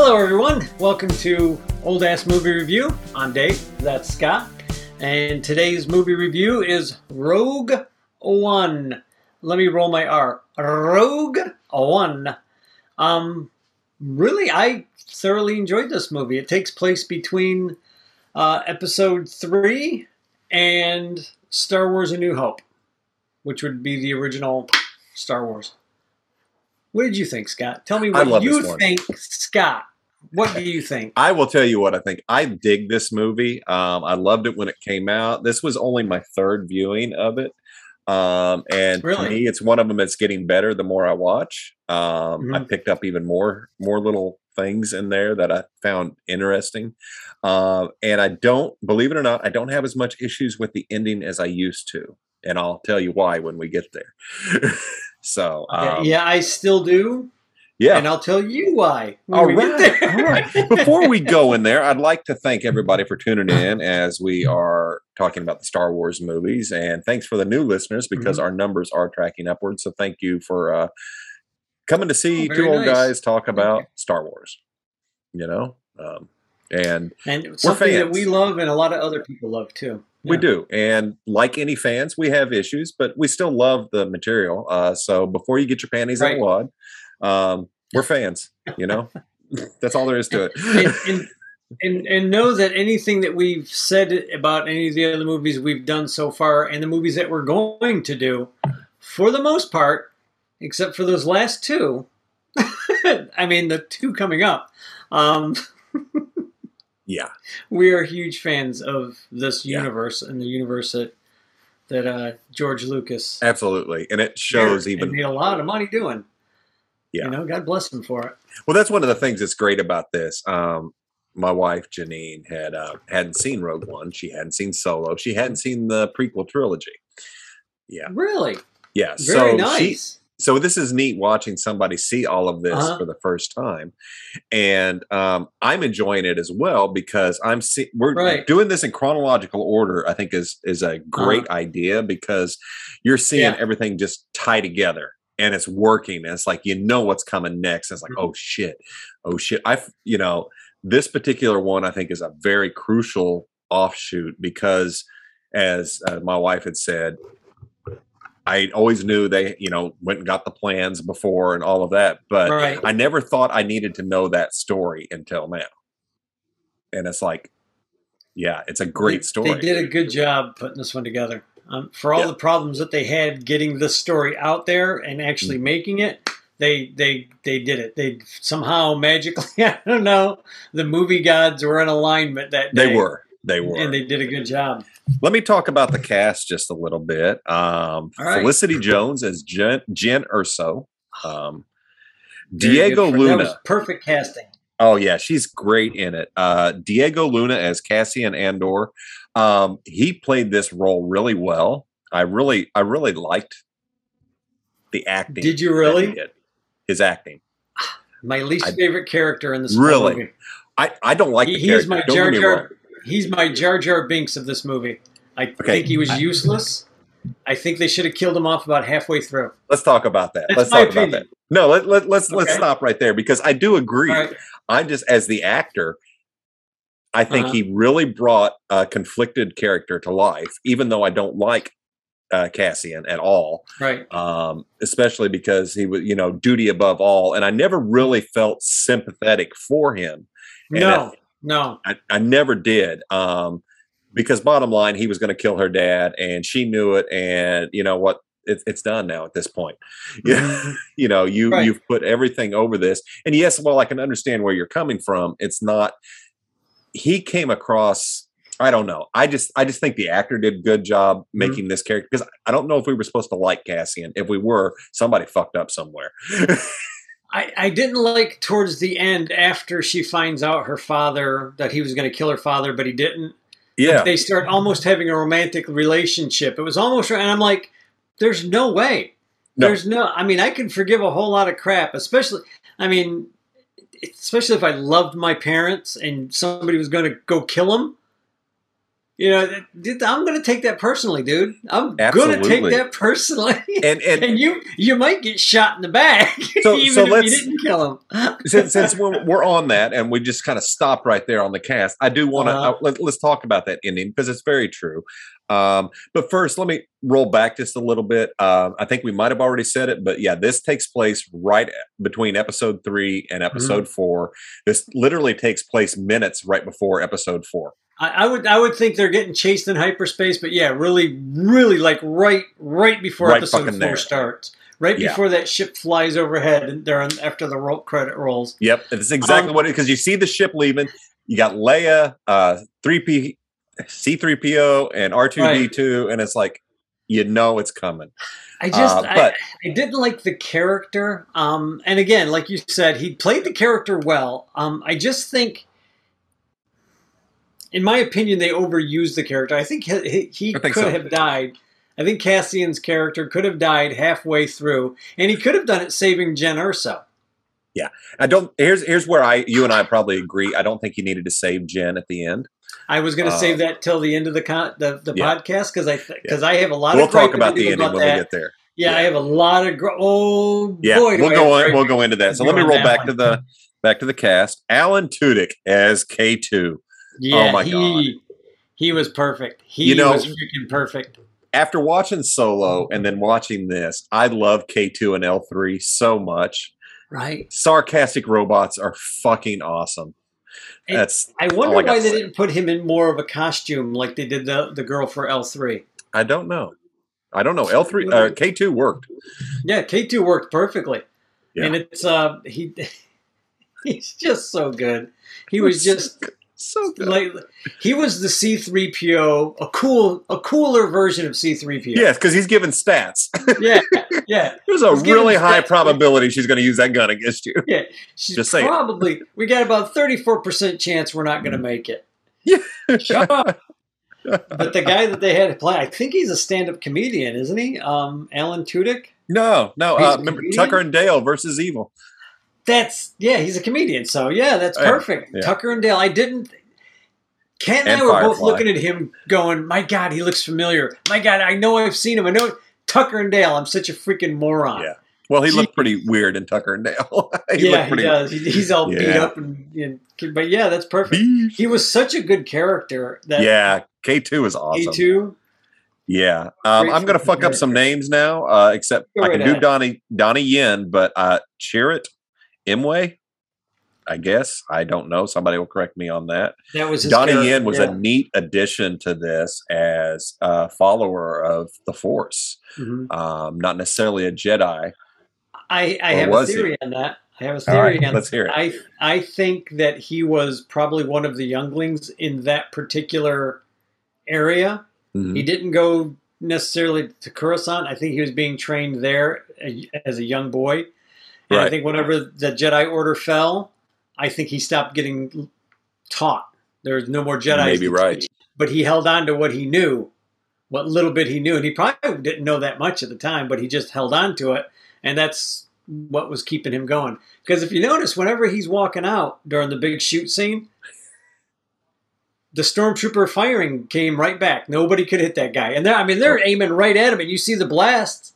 Hello everyone, welcome to Old Ass Movie Review. I'm Dave, that's Scott, and today's movie review is Rogue One. Let me roll my R. Rogue One. Really, I thoroughly enjoyed this movie. It takes place between Episode 3 and Star Wars A New Hope, which would be the original Star Wars. What did you think, Scott? Tell me what you think, Scott. What do you think? I will tell you what I think. I dig this movie. I loved it when it came out. This was only my third viewing of it. And really? To me, it's one of them that's getting better the more I watch. I picked up even more little things in there that I found interesting. And I don't, believe it or not, I don't have as much issues with the ending as I used to. And I'll tell you why when we get there. So yeah, I still do. Yeah, and I'll tell you why. All right. All right. Before we go in there, I'd like to thank everybody for tuning in as we are talking about the Star Wars movies, and thanks for the new listeners because our numbers are tracking upwards. So thank you for coming to see two old guys talk about Star Wars. You know, and it's we're something fans that we love, and a lot of other people love too. We do. And like any fans, we have issues, but we still love the material. So before you get your panties in a wad, we're fans, you know? That's all there is to it. And know that anything that we've said about any of the other movies we've done so far and the movies that we're going to do, for the most part, except for those last two, I mean, the two coming up, yeah, we are huge fans of this universe and the universe that George Lucas absolutely, and it shows even made a lot of money doing. Yeah, you know, God bless him for it. Well, that's one of the things that's great about this. My wife Janine hadn't seen Rogue One, she hadn't seen Solo, she hadn't seen the prequel trilogy. Yeah, really. Yeah, very nice. So this is neat watching somebody see all of this for the first time, and I'm enjoying it as well because I'm we're doing this in chronological order. I think is a great idea because you're seeing everything just tie together and it's working. And it's like you know what's coming next. And it's like oh shit. You know, this particular one I think is a very crucial offshoot because as my wife had said, I always knew they, you know, went and got the plans before and all of that, but I never thought I needed to know that story until now. And it's like, yeah, it's a great story. They did a good job putting this one together. For all the problems that they had getting this story out there and actually making it, they did it. They somehow magically, I don't know, the movie gods were in alignment that day. They were. They were. And they did a good job. Let me talk about the cast just a little bit. Felicity Jones as Jyn Erso. Diego Luna. That was perfect casting. Oh, yeah. She's great in it. Diego Luna as Cassian Andor. He played this role really well. I really liked the acting. Did you really? His acting. My least favorite character in this movie. I don't like the character. He's my Jar Jar. He's my Jar Jar Binks of this movie. I think he was useless. I think they should have killed him off about halfway through. Let's talk about that. That's my opinion. No, let's stop right there because I do agree. Right. I'm just, as the actor, I think he really brought a conflicted character to life, even though I don't like Cassian at all. Right. Especially because he was, you know, duty above all. And I never really felt sympathetic for him. And I never did. Because bottom line, he was going to kill her dad and she knew it. And you know what? It's done now at this point. You know, you've put everything over this. And yes, well, I can understand where you're coming from. It's not, he came across, I don't know. I just think the actor did a good job making this character. Because I don't know if we were supposed to like Cassian. If we were, somebody fucked up somewhere. I didn't like towards the end after she finds out her father, that he was going to kill her father, but he didn't. Yeah. Like they start almost having a romantic relationship. It was almost, and I'm like, there's no way. No. There's no, I mean, I can forgive a whole lot of crap, especially if I loved my parents and somebody was going to go kill them. You know, I'm going to take that personally, dude. I'm going to take that personally. And you might get shot in the back even if you didn't kill him. since we're on that and we just kind of stopped right there on the cast, I do want to let's talk about that ending because it's very true. But first, let me roll back just a little bit. I think we might have already said it, but yeah, this takes place right between episode 3 and episode 4. This literally takes place minutes right before episode 4. I would think they're getting chased in hyperspace, but yeah, really like right before episode 4 starts. Before that ship flies overhead and they're after the roll credit rolls. Yep, that's exactly what it is, because you see the ship leaving. You got Leia, C-3PO, and R2-D2, and it's like, you know it's coming. I didn't like the character. And again, like you said, he played the character well. I just think... in my opinion, they overused the character. I think he could have died. I think Cassian's character could have died halfway through, and he could have done it saving Jyn Erso. Yeah, I don't. Here's where you and I probably agree. I don't think he needed to save Jyn at the end. I was going to save that till the end of the podcast because I have a lot. We'll talk about the ending when we get there. Yeah, I have a lot of. We'll go into that. So let me roll back to the cast. Alan Tudyk as K2. Yeah, oh my God. He was perfect. He was freaking perfect. After watching Solo and then watching this, I love K2 and L3 so much. Right. Sarcastic robots are fucking awesome. I wonder why they didn't put him in more of a costume like they did the girl for L3. I don't know. L3 K2 worked. Yeah, K2 worked perfecly. Yeah. And it's he's just so good. He was just so good. Like, he was the C-3PO, a cooler version of C-3PO. Yes, because he's given stats. Yeah. There's a really high probability she's going to use that gun against you. Yeah, she's just probably. We got about 34% chance we're not going to make it. Yeah. Shut up. But the guy that they had to play, I think he's a stand-up comedian, isn't he? Alan Tudyk. No. Remember Tucker and Dale versus Evil. He's a comedian, so yeah, that's perfect. Yeah. Tucker and Dale. Kat and I were both looking at him going, my God, he looks familiar. My God, I know I've seen him. I know Tucker and Dale. I'm such a freaking moron. Yeah. Well, he looked pretty weird in Tucker and Dale. He does. He's all beat up. But yeah, that's perfect. He was such a good character. K2 is awesome. K2. Yeah. I'm going to fuck up some names now, except I can do Donnie Yen, but cheer it. Imway, I guess. I don't know. Somebody will correct me on that. That was Donnie Yen was a neat addition to this as a follower of the Force, not necessarily a Jedi. I have a theory on that. Let's hear it. I think that he was probably one of the younglings in that particular area. Mm-hmm. He didn't go necessarily to Coruscant. I think he was being trained there as a young boy. And I think whenever the Jedi Order fell, I think he stopped getting taught. There's no more Jedi. Maybe right. But he held on to what he knew, what little bit he knew. And he probably didn't know that much at the time, but he just held on to it. And that's what was keeping him going. Because if you notice, whenever he's walking out during the big shoot scene, the stormtrooper firing came right back. Nobody could hit that guy. And they're aiming right at him. And you see the blasts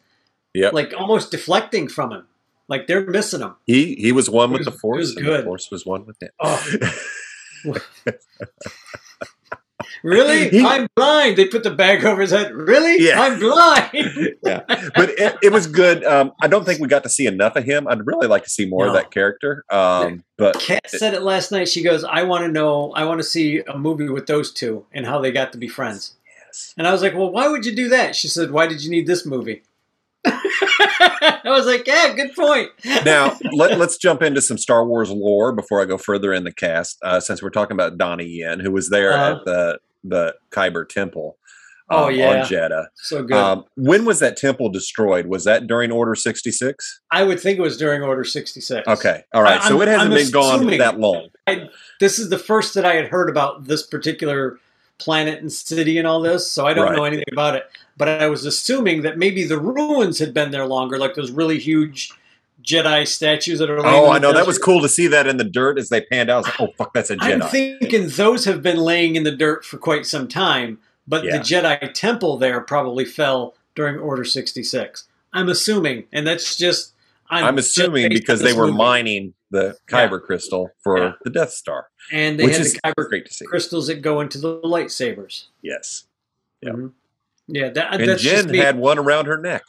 like almost deflecting from him. Like, they're missing him. He was one with the Force, and the Force was one with him. Oh. Really? I'm blind. They put the bag over his head. Really? Yeah. I'm blind. Yeah. But it was good. I don't think we got to see enough of him. I'd really like to see more of that character. But Kat said it last night. She goes, I want to see a movie with those two and how they got to be friends. Yes. And I was like, well, why would you do that? She said, why did you need this movie? I was like, yeah, good point. Now, let's jump into some Star Wars lore before I go further in the cast, since we're talking about Donnie Yen, who was there at the Kyber temple on Jedha. So good. When was that temple destroyed? Was that during Order 66? I would think it was during Order 66. Okay. All right. So it hasn't been gone that long. This is the first that I had heard about this particular planet and city and all this, so I don't know anything about it. But I was assuming that maybe the ruins had been there longer, like those really huge Jedi statues that are laying in the desert. That was cool to see that in the dirt as they panned out. I was like, oh, fuck, that's a Jedi. I'm thinking those have been laying in the dirt for quite some time, but the Jedi temple there probably fell during Order 66. I'm assuming, and that's just... I'm assuming because they were mining the Kyber crystal for the Death Star. And they had the Kyber crystals that go into the lightsabers. Yes. Yeah. Mm-hmm. Yeah. And Jyn had one around her neck.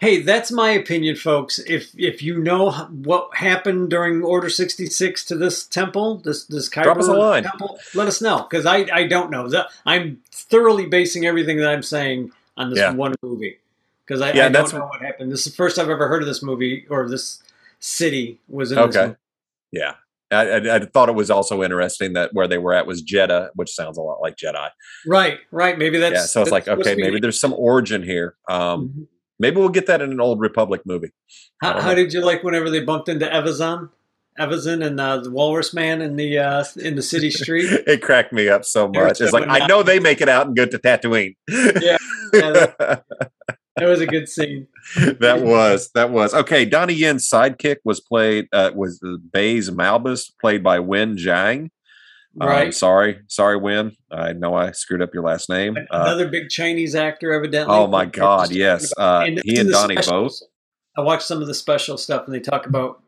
Hey, that's my opinion, folks. If you know what happened during Order 66 to this temple, this Kyber temple, let us know. Because I don't know. I'm thoroughly basing everything that I'm saying on this one movie. Because I don't know what happened. This is the first I've ever heard of this movie, or this city was in this movie. Yeah. I thought it was also interesting that where they were at was Jedha, which sounds a lot like Jedi. Right. Maybe that's... Yeah, so it's like, okay, maybe there's some origin here. Maybe we'll get that in an Old Republic movie. How did you like whenever they bumped into Evazan and the Walrus Man in the city street? It cracked me up so much. It's like, I know they make it out and go to Tatooine. That was a good scene. That was. Okay, Donnie Yen's sidekick was Baze Malbus, played by Wen Jiang. Right. Sorry, Wen. I know I screwed up your last name. Another big Chinese actor, evidently. Oh, my God, yes. He and Donnie both. I watched some of the special stuff, and they talk about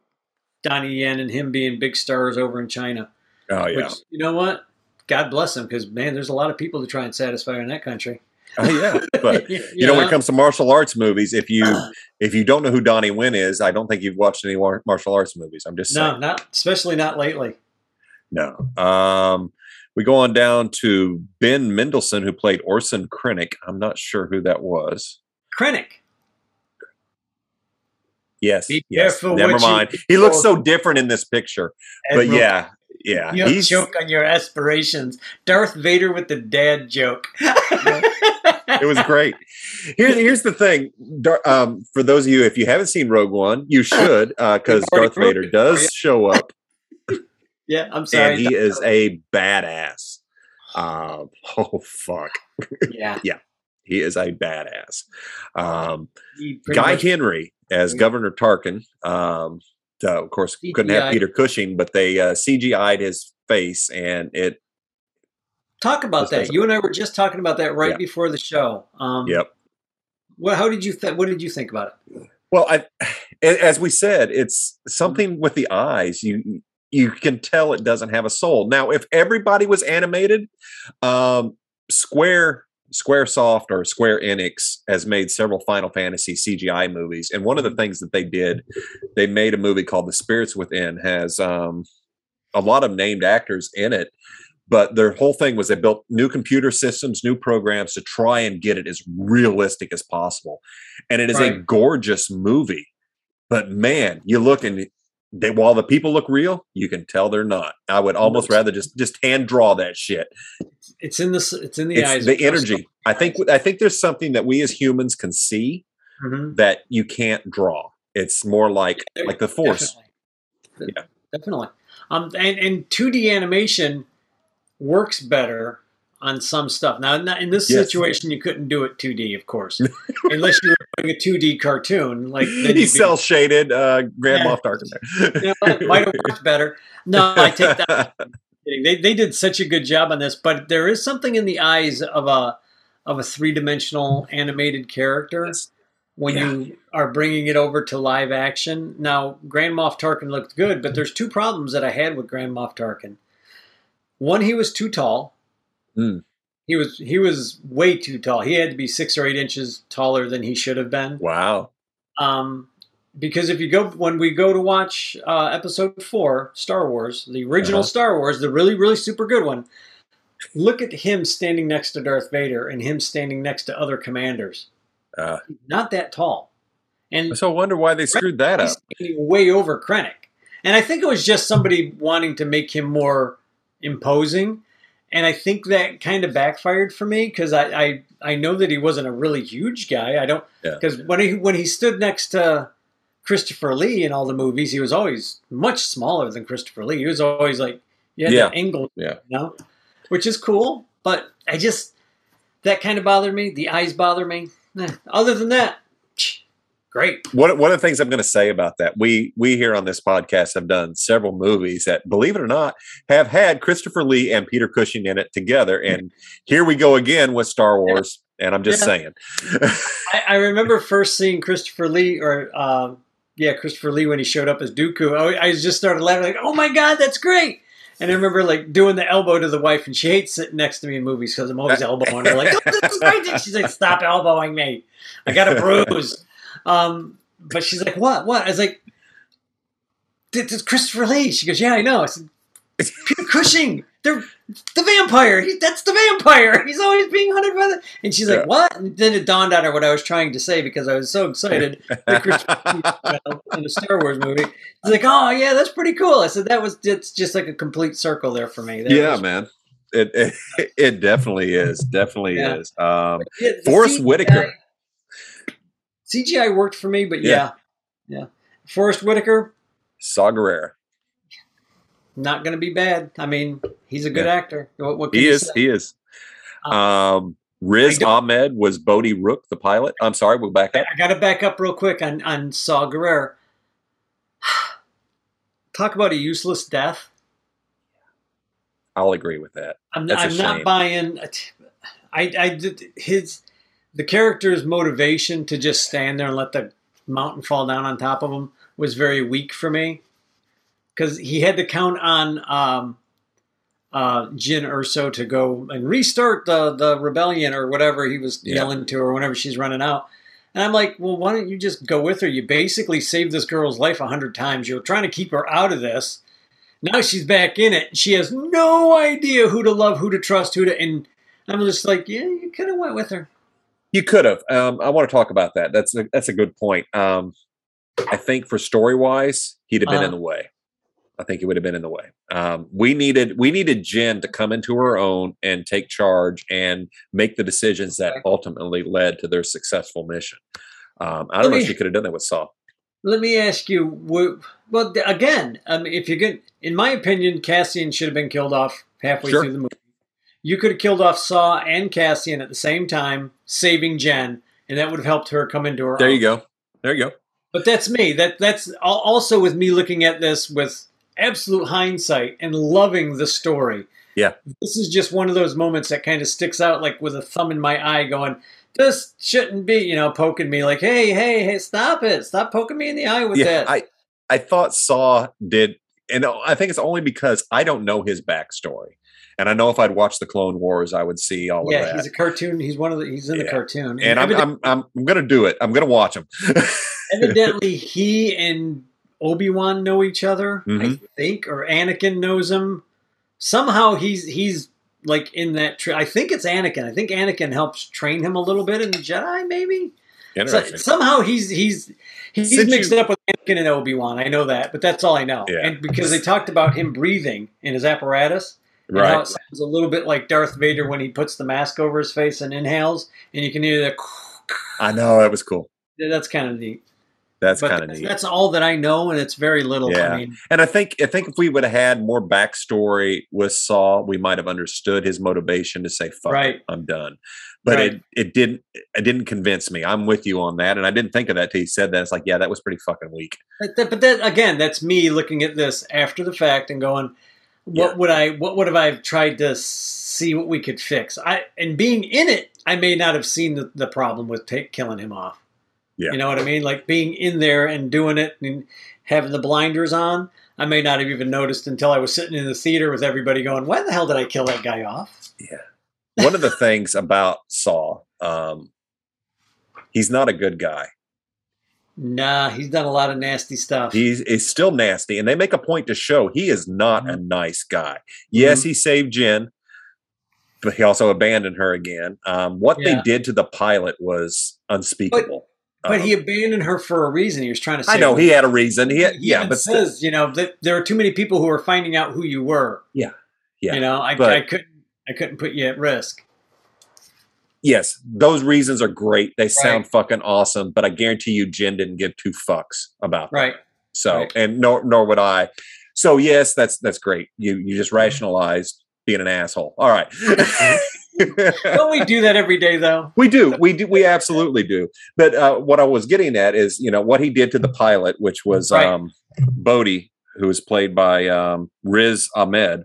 Donnie Yen and him being big stars over in China. Oh, yeah. Which, you know what? God bless him, because, man, there's a lot of people to try and satisfy in that country. But you know, when it comes to martial arts movies, if you don't know who Donnie Yen is, I don't think you've watched any martial arts movies. I'm just saying. Not lately. No. We go on down to Ben Mendelsohn, who played Orson Krennic. I'm not sure who that was. Krennic. Yes. Yes. Never mind. He looks so different in this picture, but yeah. Yeah, you joke on your aspirations. Darth Vader with the dad joke. It was great. Here's the thing. For those of you, if you haven't seen Rogue One, you should, because Darth Vader does show up. Yeah, I'm sorry. And he is a badass. Oh, fuck. Yeah. Yeah, he is a badass. Guy Henry as Governor Tarkin. Of course, couldn't have Peter Cushing, but they CGI'd his face, and it. Talk about that. You and I were just talking about that right before the show. Yep. Well, how did you? What did you think about it? Well, as we said, it's something with the eyes. You can tell it doesn't have a soul. Now, if everybody was animated, Squaresoft or Square Enix has made several Final Fantasy CGI movies, and one of the things that they made a movie called The Spirits Within. Has a lot of named actors in it, but their whole thing was they built new computer systems, new programs to try and get it as realistic as possible, and it is a gorgeous movie. But man, you look and while the people look real, you can tell they're not. I would almost rather just hand draw that shit. It's in the eyes. The energy. I think there's something that we as humans can see that you can't draw. It's more like the Force. Definitely. Yeah. Definitely. And 2D animation works better on some stuff. Now, in this situation, you couldn't do it 2D, of course, unless you were doing a 2D cartoon. Like he cell shaded Grand Moff Tarkin there. You know, it might have worked better. No, I take that. They did such a good job on this, but there is something in the eyes of a three-dimensional animated character when you are bringing it over to live action. Now, Grand Moff Tarkin looked good, but there's two problems that I had with Grand Moff Tarkin. One, he was too tall. Mm. He was way too tall. He had to be 6 or 8 inches taller than he should have been. Wow. Because when we go to watch Episode 4, Star Wars, the original Star Wars, the really, really super good one, look at him standing next to Darth Vader and him standing next to other commanders. Not that tall. And so I wonder why they screwed that up. Way over Krennic. And I think it was just somebody wanting to make him more imposing. And I think that kind of backfired for me because I know that he wasn't a really huge guy. I don't because when he stood next to Christopher Lee in all the movies, he was always much smaller than Christopher Lee. He was always like, that angle, you know? Which is cool, but that kind of bothered me. The eyes bother me. Other than that, Great. One of the things I'm going to say about that, we here on this podcast have done several movies that, believe it or not, have had Christopher Lee and Peter Cushing in it together. And here we go again with Star Wars. Yeah. And I'm just saying. I remember first seeing Christopher Lee Christopher Lee when he showed up as Dooku. I just started laughing like, oh my God, that's great. And I remember like doing the elbow to the wife, and she hates sitting next to me in movies because I'm always elbowing her like, oh, this is great. She's like, stop elbowing me. I got a bruise. But she's like, what? I was like, this is Christopher Lee. She goes, yeah, I know. I said, it's Peter Cushing. The vampire. That's the vampire. He's always being hunted by the... And she's like, what? And then it dawned on her what I was trying to say because I was so excited that Christopher Lee in a Star Wars movie. I was like, oh, yeah, that's pretty cool. I said, it's just like a complete circle there for me. Man. It definitely is. Definitely is. Forrest Whitaker. CGI worked for me, but yeah. Forrest Whitaker, Saw Gerrera, not going to be bad. I mean, he's a good actor. What can he is? Say? He is. Riz Ahmed was Bodhi Rook, the pilot. I'm sorry, we'll back up. I got to back up real quick on Saw Gerrera. Talk about a useless death. I'll agree with that. I'm not buying. The character's motivation to just stand there and let the mountain fall down on top of him was very weak for me, because he had to count on Jyn Erso to go and restart the rebellion or whatever he was yelling to her whenever she's running out. And I'm like, well, why don't you just go with her? You basically saved this girl's life 100 times. You're trying to keep her out of this. Now she's back in it. She has no idea who to love, who to trust, and I'm just like, yeah, you could have went with her. You could have. I want to talk about that. That's a good point. I think for story-wise, he'd have been in the way. I think he would have been in the way. We needed Jyn to come into her own and take charge and make the decisions that ultimately led to their successful mission. I don't know if she could have done that with Saw. Let me ask you. Well, again, if you're good, in my opinion, Cassian should have been killed off halfway through the movie. You could have killed off Saw and Cassian at the same time, saving Jyn, and that would have helped her come into her own. There you go. But that's me. That's also with me looking at this with absolute hindsight and loving the story. Yeah. This is just one of those moments that kind of sticks out like with a thumb in my eye going, this shouldn't be, poking me like, hey, stop it. Stop poking me in the eye with that. I thought Saw did, and I think it's only because I don't know his backstory. And I know if I'd watched the Clone Wars, I would see all of that. Yeah, he's a cartoon. He's in the cartoon. And I'm going to do it. I'm going to watch him. Evidently, he and Obi-Wan know each other, I think, or Anakin knows him. Somehow he's like in that. I think it's Anakin. I think Anakin helps train him a little bit in the Jedi, maybe. So somehow he's mixed up with Anakin and Obi-Wan. I know that, but that's all I know. Yeah. And because they talked about him breathing in his apparatus. And how it sounds a little bit like Darth Vader when he puts the mask over his face and inhales, and you can hear that. I know, that was cool. That's kind of neat. That's all that I know, and it's very little. Yeah. I mean, and I think if we would have had more backstory with Saw, we might have understood his motivation to say, "Fuck, I'm done." But it didn't. It didn't convince me. I'm with you on that, and I didn't think of that till he said that. It's like, yeah, that was pretty fucking weak. But that again, that's me looking at this after the fact and going, What would have I tried to see what we could fix? And being in it, I may not have seen the problem with killing him off. Yeah. You know what I mean? Like being in there and doing it and having the blinders on, I may not have even noticed until I was sitting in the theater with everybody going, why the hell did I kill that guy off? Yeah. One of the things about Saw, he's not a good guy. Nah, he's done a lot of nasty stuff. He's still nasty, and they make a point to show he is not a nice guy. Yes, he saved Jyn, but he also abandoned her again. What they did to the pilot was unspeakable. But he abandoned her for a reason. He was trying to save her. I know, he had a reason. He says, that there are too many people who are finding out who you were. Yeah. I couldn't put you at risk. Yes, those reasons are great. They sound fucking awesome, but I guarantee you Jyn didn't give two fucks about that. Right. So, and nor would I. So, yes, that's great. You just rationalized being an asshole. All right. Don't we do that every day, though? We do. We absolutely do. But what I was getting at is, you know, what he did to the pilot, which was Bodhi, who was played by Riz Ahmed.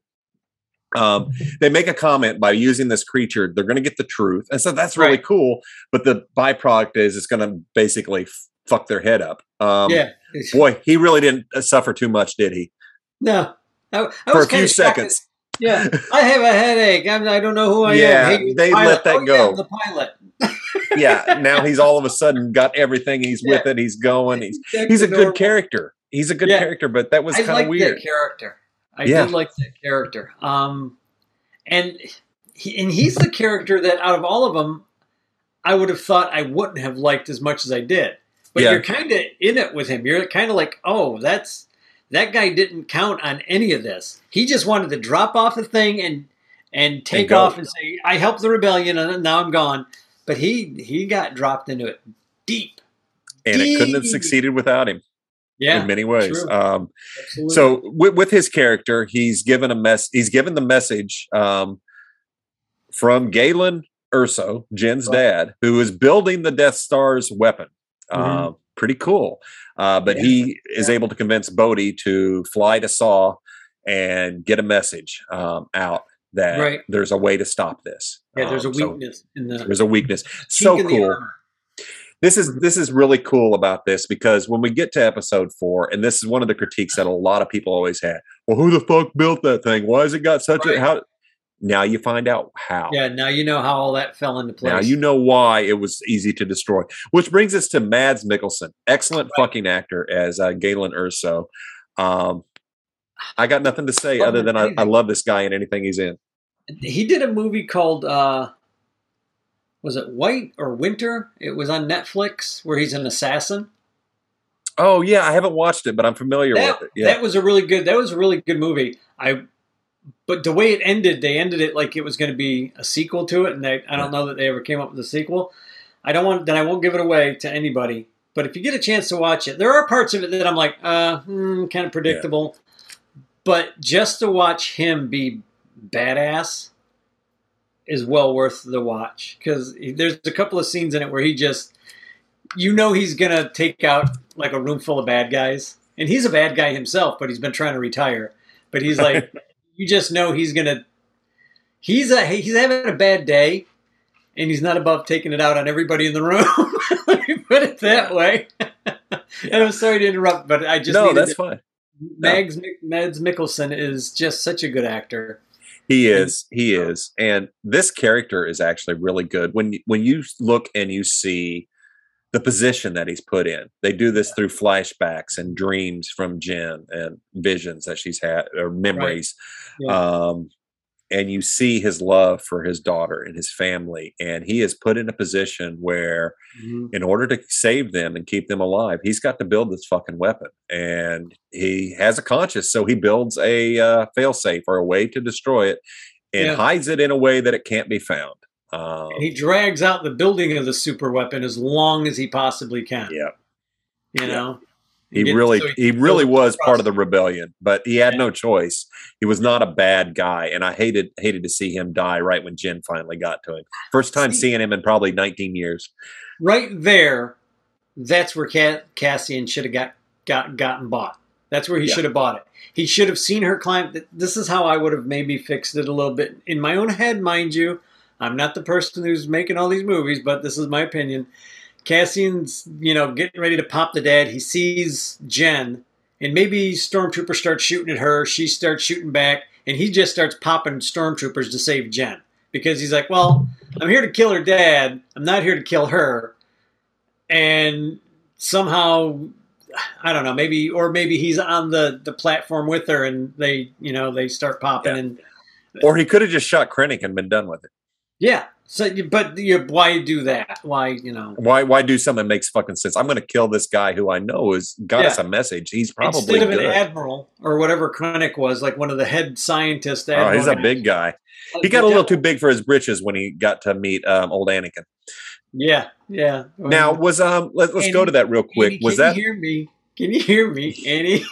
They make a comment by using this creature, they're going to get the truth. And so that's really cool. But the byproduct is it's going to basically fuck their head up. Boy, he really didn't suffer too much, did he? No. I for a few seconds. Yeah. I have a headache. I don't know who I am. Hey, they let that go. The pilot. Now he's all of a sudden got everything. He's with it. He's going. He's a good character. He's a good character, but that was kind of weird. That character. I did like that character. And he's the character that out of all of them, I would have thought I wouldn't have liked as much as I did. But you're kind of in it with him. You're kind of like, oh, that guy didn't count on any of this. He just wanted to drop off the thing and take off and say, I helped the rebellion and now I'm gone. But he got dropped into it deep. And it couldn't have succeeded without him. Yeah, in many ways. So with his character, he's given the message from Jyn Erso, Jen's dad, who is building the Death Star's weapon. Pretty cool. But he is able to convince Bodhi to fly to Saw and get a message out that there's a way to stop this. Yeah, there's a weakness. There's a weakness. So cool. This is really cool about this, because when we get to episode 4, and this is one of the critiques that a lot of people always had. Well, who the fuck built that thing? Why has it got such a how? Now you find out how. Yeah, now you know how all that fell into place. Now you know why it was easy to destroy. Which brings us to Mads Mikkelsen, excellent fucking actor as Jyn Erso. I got nothing to say other than I love this guy in anything he's in. He did a movie called. Was it White or Winter? It was on Netflix, where he's an assassin. Oh yeah, I haven't watched it, but I'm familiar with it. Yeah. That was a really good movie. But the way it ended, they ended it like it was going to be a sequel to it, and I don't know that they ever came up with a sequel. I won't give it away to anybody. But if you get a chance to watch it, there are parts of it that I'm like, kind of predictable. Yeah. But just to watch him be badass is well worth the watch, because there's a couple of scenes in it where he just, you know, he's going to take out like a room full of bad guys, and he's a bad guy himself, but he's been trying to retire, but he's like, you just know he's having a bad day, and he's not above taking it out on everybody in the room. Let me put it that way. And I'm sorry to interrupt, but I just, that's fine. Mads Mikkelsen is just such a good actor. He is. And this character is actually really good. When you look and you see the position that he's put in, they do this through flashbacks and dreams from Jyn and visions that she's had or memories. Right. Yeah. And you see his love for his daughter and his family. And he is put in a position where in order to save them and keep them alive, he's got to build this fucking weapon. And he has a conscience. So he builds a failsafe or a way to destroy it and hides it in a way that it can't be found. And he drags out the building of the super weapon as long as he possibly can. Yeah. You know? He really was part of the rebellion, but he had no choice. He was not a bad guy, and I hated to see him die right when Jyn finally got to him. First time seeing him in probably 19 years. Right there, that's where Cassian should have gotten bought. That's where he should have bought it. He should have seen her climb. This is how I would have maybe fixed it a little bit. In my own head, mind you, I'm not the person who's making all these movies, but this is my opinion. Cassian's, getting ready to pop the dad. He sees Jyn, and maybe Stormtrooper starts shooting at her. She starts shooting back, and he just starts popping Stormtroopers to save Jyn, because he's like, well, I'm here to kill her dad. I'm not here to kill her. And somehow, I don't know, maybe he's on the platform with her, and they start popping. Yeah. Or he could have just shot Krennic and been done with it. Yeah. So, but why do that? Why do something that makes fucking sense? I'm going to kill this guy who I know has got us a message. He's probably instead of an admiral or whatever Krennic was, like one of the head scientists. Oh, he's a big guy. He got a little too big for his britches when he got to meet old Anakin. Yeah, yeah. Now was let's Annie, go to that real quick. Annie, was that? Hear me? Can you hear me, Annie?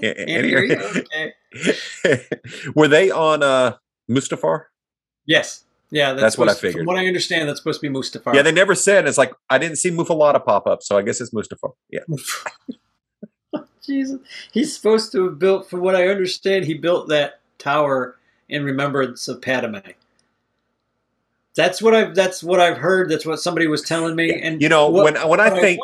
Annie, are you okay? Were they on Mustafar? Yes. Yeah, that's what I figured. From what I understand, that's supposed to be Mustafar. Yeah, they never said. It's like, I didn't see Mufalada pop up, so I guess it's Mustafar. Yeah. Jesus. He's supposed to have built, from what I understand, he built that tower in remembrance of Padme. That's what I've heard. That's what somebody was telling me. And you know, when I think,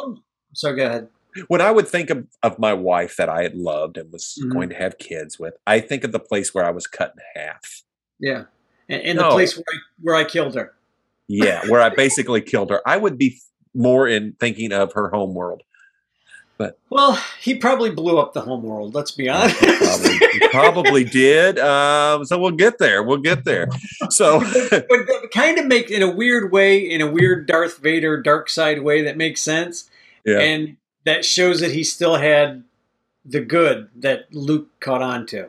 so go ahead. When I would think of my wife that I had loved and was going to have kids with, I think of the place where I was cut in half. Yeah. And the place where I killed her. Yeah, where I basically killed her. I would be more in thinking of her home world. But well, he probably blew up the home world. Let's be honest. He probably did. So we'll get there. We'll get there. So, but kind of make in a weird way, in a weird Darth Vader dark side way that makes sense. Yeah. And that shows that he still had the good that Luke caught on to,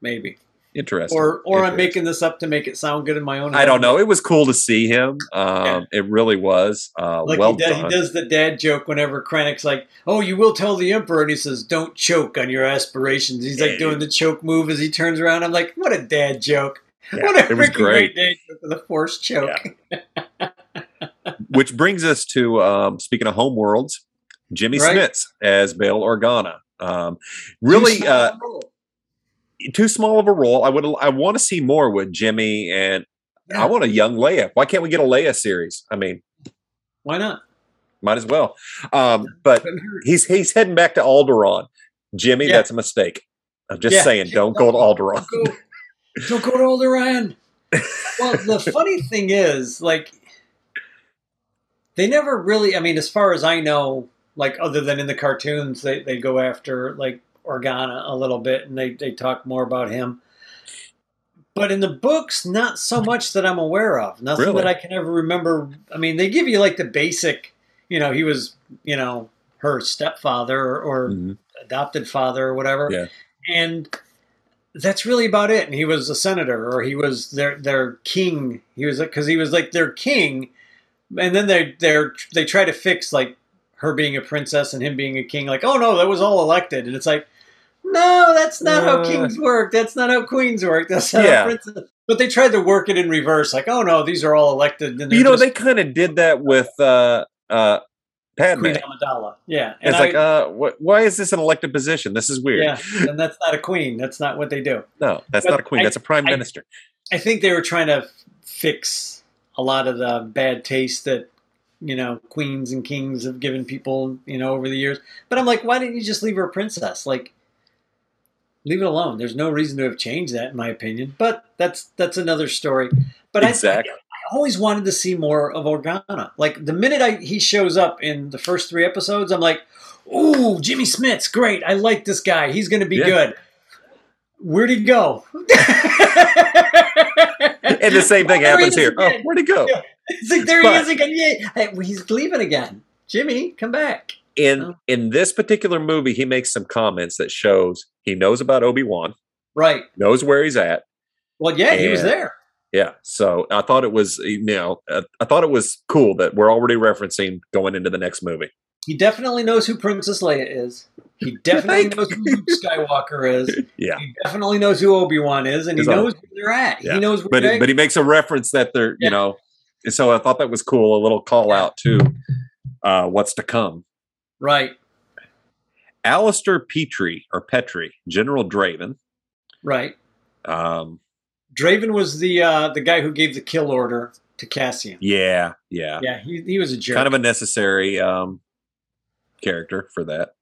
maybe. Interesting. Or I'm making this up to make it sound good in my own head. I don't know. It was cool to see him. It really was. He does the dad joke whenever Krennic's like, oh, you will tell the Emperor. And he says, don't choke on your aspirations. He's like doing the choke move as he turns around. I'm like, what a dad joke. Yeah, what a freaking great dad joke with a force choke. Yeah. Which brings us to, speaking of homeworlds, Jimmy Smits as Bail Organa. Too small of a role. I want to see more with Jimmy, and I want a young Leia. Why can't we get a Leia series? I mean, why not? Might as well. But he's heading back to Alderaan. Jimmy, that's a mistake. I'm just saying, don't go to Alderaan. Don't go to Alderaan. Well, the funny thing is, like, they never really. I mean, as far as I know, like, other than in the cartoons, they go after like Organa a little bit, and they talk more about him. But in the books, not so much that I'm aware of. Nothing that I can ever remember. I mean, they give you like the basic, you know, he was, you know, her stepfather or adopted father or whatever. Yeah. And that's really about it. And he was a senator, or he was their king. He was, because he was like their king. And then they try to fix like her being a princess and him being a king. Like, oh no, that was all elected. And it's like, no, that's not how kings work. That's not how queens work. That's not how princess. But they tried to work it in reverse. Like, oh no, these are all elected. And you know, they kind of did that with Padme. Queen Amidala. Yeah. And it's why is this an elected position? This is weird. Yeah, and that's not a queen. That's not what they do. No, that's not a queen. That's a prime minister. I think they were trying to fix a lot of the bad taste that, you know, queens and kings have given people, you know, over the years. But I'm like, why didn't you just leave her a princess? Like, leave it alone. There's no reason to have changed that, in my opinion. But that's another story. But exactly. I always wanted to see more of Organa. Like, the minute he shows up in the first three episodes, I'm like, ooh, Jimmy Smits, great. I like this guy. He's going to be good. Where'd he go? And the same thing happens here. Oh, where'd he go? Yeah. It's like, there he is again. Yeah, he's leaving again. Jimmy, come back. In this particular movie, he makes some comments that shows he knows about Obi-Wan. Right. Knows where he's at. Well, yeah, he was there. Yeah. So I thought it was, you know, I thought it was cool that we're already referencing going into the next movie. He definitely knows who Princess Leia is. He definitely knows who Luke Skywalker is. Yeah. He definitely knows who Obi-Wan is, and he knows where they're at. Yeah. He knows where they're at. But he makes a reference that they're, you know. And so I thought that was cool, a little call out to what's to come. Right. Alistair Petrie, General Draven. Right. Draven was the guy who gave the kill order to Cassian. Yeah, yeah. Yeah, he was a jerk. Kind of a necessary character for that.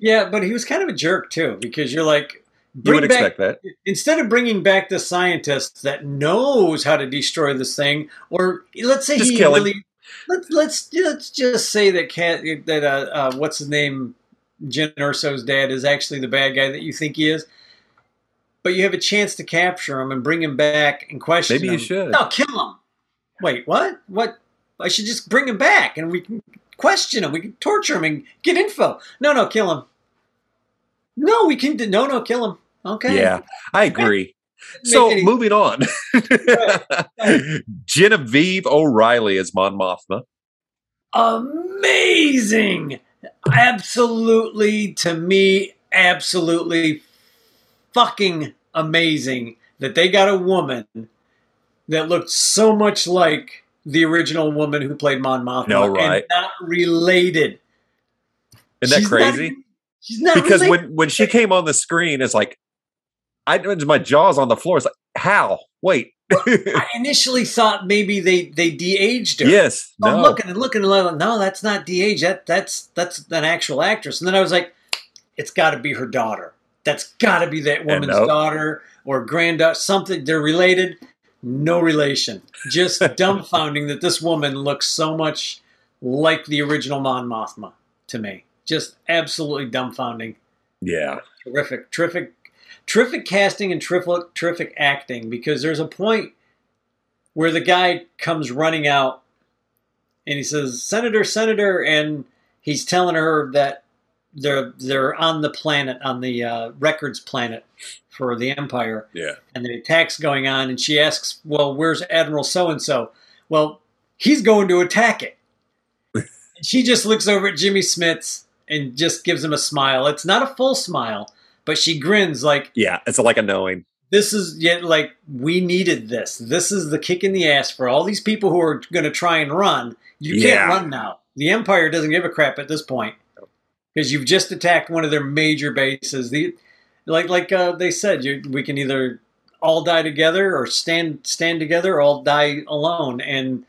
Yeah, but he was kind of a jerk, too, because you're like... You would expect that. Instead of bringing back the scientist that knows how to destroy this thing, or let's say he really, let's just say that what's his name, Jyn Erso's dad is actually the bad guy that you think he is, but you have a chance to capture him and bring him back and question him. Maybe you should. No, kill him. Wait, what? What? I should just bring him back and we can question him. We can torture him and get info. No, kill him. No, we can. No, kill him. Okay. Yeah, I agree. So moving on. Genevieve O'Reilly is Mon Mothma. Amazing. Absolutely, to me, absolutely fucking amazing that they got a woman that looked so much like the original woman who played Mon Mothma. No, right. And not related. Isn't that crazy? She's not because related. When she came on the screen, it's like, my jaw's on the floor. It's like, how? Wait. I initially thought maybe they de-aged her. Yes. No. I'm looking and like, no, that's not de-aged. That's an actual actress. And then I was like, it's got to be her daughter. That's got to be that woman's daughter or granddaughter. Something. They're related. No relation. Just dumbfounding that this woman looks so much like the original Mon Mothma to me. Just absolutely dumbfounding. Yeah. Terrific casting and terrific acting, because there's a point where the guy comes running out and he says, "Senator, Senator," and he's telling her that they're on the planet, on the records planet for the Empire. Yeah. And the attack's going on, and she asks, "Well, where's Admiral so-and-so?" Well, he's going to attack it. And she just looks over at Jimmy Smits and just gives him a smile. It's not a full smile, but she grins like... Yeah, it's like a knowing. This is, like, we needed this. This is the kick in the ass for all these people who are going to try and run. You can't run now. The Empire doesn't give a crap at this point, because you've just attacked one of their major bases. Like they said, we can either all die together or stand together or all die alone. And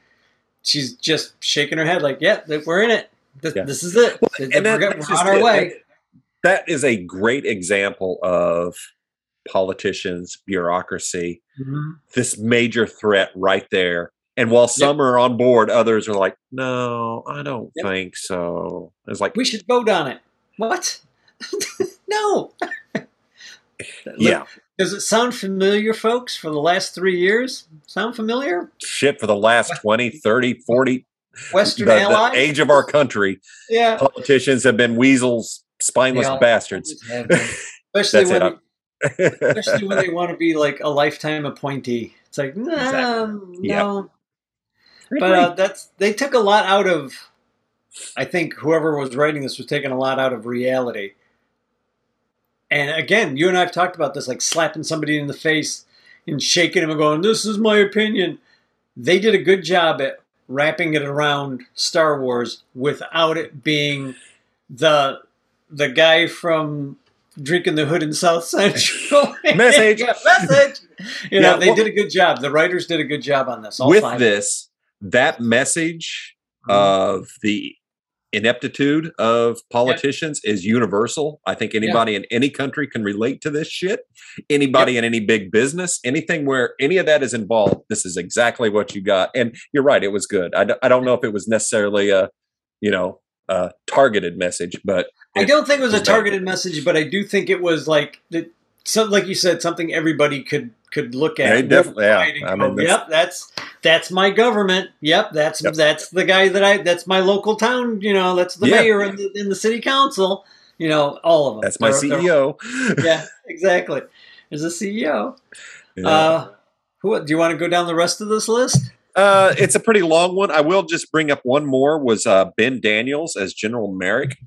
she's just shaking her head like, yeah, we're in it. This is it. Well, we're on our way. That is a great example of politicians, bureaucracy, this major threat right there. And while some are on board, others are like, no, I don't think so. It's like, we should vote on it. What? No. Yeah. Does it sound familiar, folks, for the last 3 years? Sound familiar? Shit, for the last 20, 30, 40. Western allies? The age of our country. Yeah. Politicians have been weasels. Spineless bastards. Especially when they want to be like a lifetime appointee. It's like, no. Yep. But they took a lot out of, I think whoever was writing this was taking a lot out of reality. And again, you and I have talked about this, like slapping somebody in the face and shaking him and going, this is my opinion. They did a good job at wrapping it around Star Wars without it being the guy from Drinking the Hood in South Central. Message. Yeah, message. They did a good job. The writers did a good job on this. That message of the ineptitude of politicians is universal. I think anybody in any country can relate to this shit. Anybody in any big business, anything where any of that is involved, this is exactly what you got. And you're right. It was good. I don't know if it was necessarily a targeted message, but I don't think it was a targeted message, but I do think it was like like you said, something everybody could look at. Yeah, definitely. Yeah. I mean, that's my government. Yep, that's the guy that's my local town. That's the mayor and in the city council. All of them. That's my CEO. Yeah, exactly. There's a CEO. Yeah. Who do you want to go down the rest of this list? It's a pretty long one. I will just bring up one more, was Ben Daniels as General Merrick.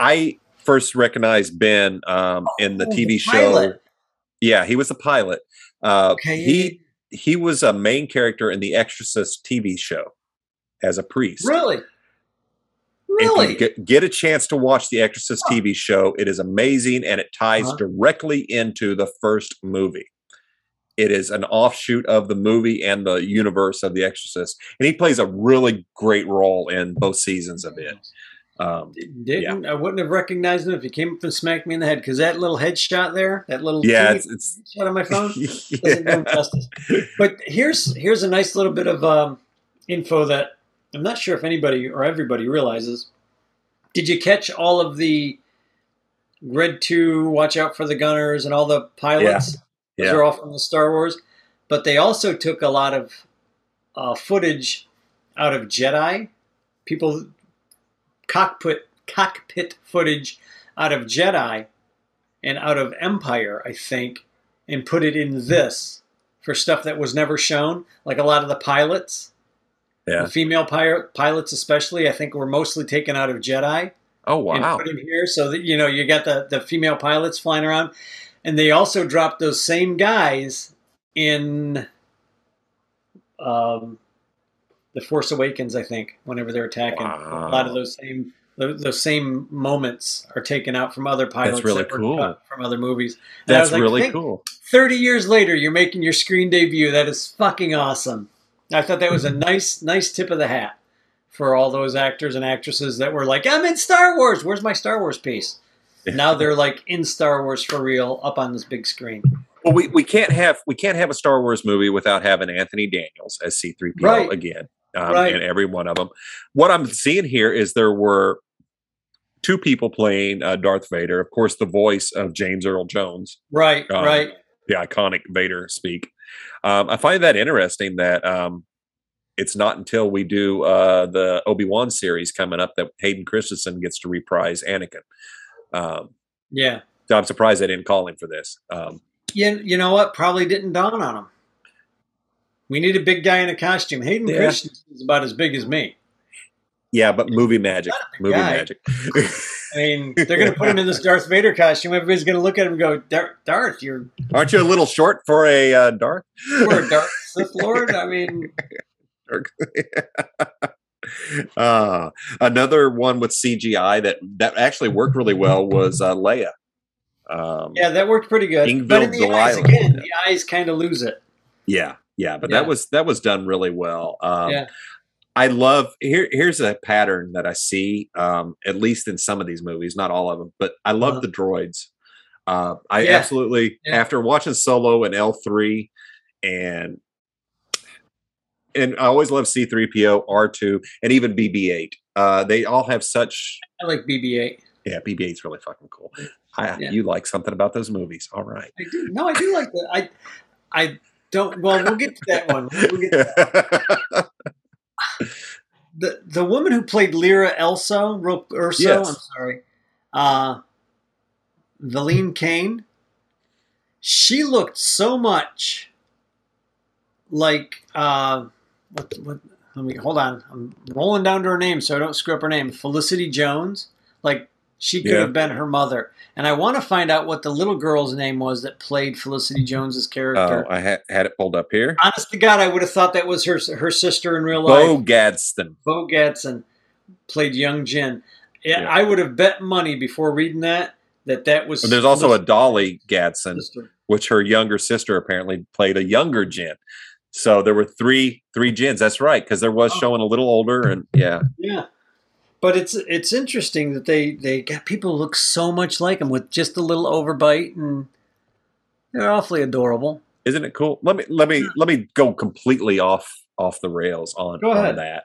I first recognized Ben in the TV show. Yeah, he was a pilot. Okay. He was a main character in The Exorcist TV show as a priest. Really? Really? Get a chance to watch The Exorcist TV show. It is amazing, and it ties directly into the first movie. It is an offshoot of the movie and the universe of The Exorcist. And he plays a really great role in both seasons of it. I wouldn't have recognized him if he came up and smacked me in the head, because that little headshot there, that little headshot on my phone, doesn't do him justice. But here's a nice little bit of info that I'm not sure if anybody or everybody realizes. Did you catch all of the Red 2, Watch Out for the Gunners, and all the pilots? Yeah. Those are all from the Star Wars. But they also took a lot of footage out of Jedi. People, cockpit footage out of Jedi and out of Empire, I think, and put it in this for stuff that was never shown. Like a lot of the pilots, the female pilots especially, I think were mostly taken out of Jedi. Oh, wow. And put in here so that, you got the female pilots flying around. And they also dropped those same guys in The Force Awakens, I think, whenever they're attacking. Wow. A lot of those same moments are taken out from other pilots. That's really cool. From other movies. And that's really cool. 30 years later, you're making your screen debut. That is fucking awesome. I thought that was a nice tip of the hat for all those actors and actresses that were like, I'm in Star Wars. Where's my Star Wars piece? And now they're like in Star Wars for real up on this big screen. Well, we can't have a Star Wars movie without having Anthony Daniels as C-3PO again. Right. And every one of them. What I'm seeing here is there were two people playing Darth Vader. Of course, the voice of James Earl Jones. Right. The iconic Vader speak. I find that interesting that it's not until we do the Obi-Wan series coming up that Hayden Christensen gets to reprise Anakin. So I'm surprised they didn't call him for this. You know what? Probably didn't dawn on him. We need a big guy in a costume. Hayden Christensen is about as big as me. Yeah, but movie magic. I mean, they're going to put him in this Darth Vader costume. Everybody's going to look at him and go, Darth, aren't you a little short for a Darth? For a Darth Sith Lord? I mean... another one with CGI that actually worked really well was Leia. That worked pretty good. Ingvild but in the Delilah. Eyes, again, the eyes kind of lose it. Yeah, that was done really well. I love here's a pattern that I see, at least in some of these movies, not all of them, but I love the droids. I absolutely after watching Solo and L3 and I always love C-3PO, R2, and even BB-8. They all have such... I like BB-8. Yeah, BB-8's really fucking cool. You like something about those movies. All right. I do. No, I do like that. I don't... Well, we'll get to that one. The woman who played Lyra Erso, yes. I'm sorry, Valene Kane, she looked so much like... hold on. I'm rolling down to her name so I don't screw up her name. Felicity Jones. Like, she could have been her mother. And I want to find out what the little girl's name was that played Felicity Jones's character. Oh, I had it pulled up here. Honest to God, I would have thought that was her sister in real life. Bo Gadsden played young Jyn. Yeah. I would have bet money before reading that was... But there's also a Dolly Gadsden, sister, which her younger sister apparently played a younger Jyn. So there were three Jyns. That's right, because there was showing a little older, and yeah. But it's interesting that they got people who look so much like them with just a little overbite, and they're awfully adorable. Isn't it cool? Let me go completely off the rails on that.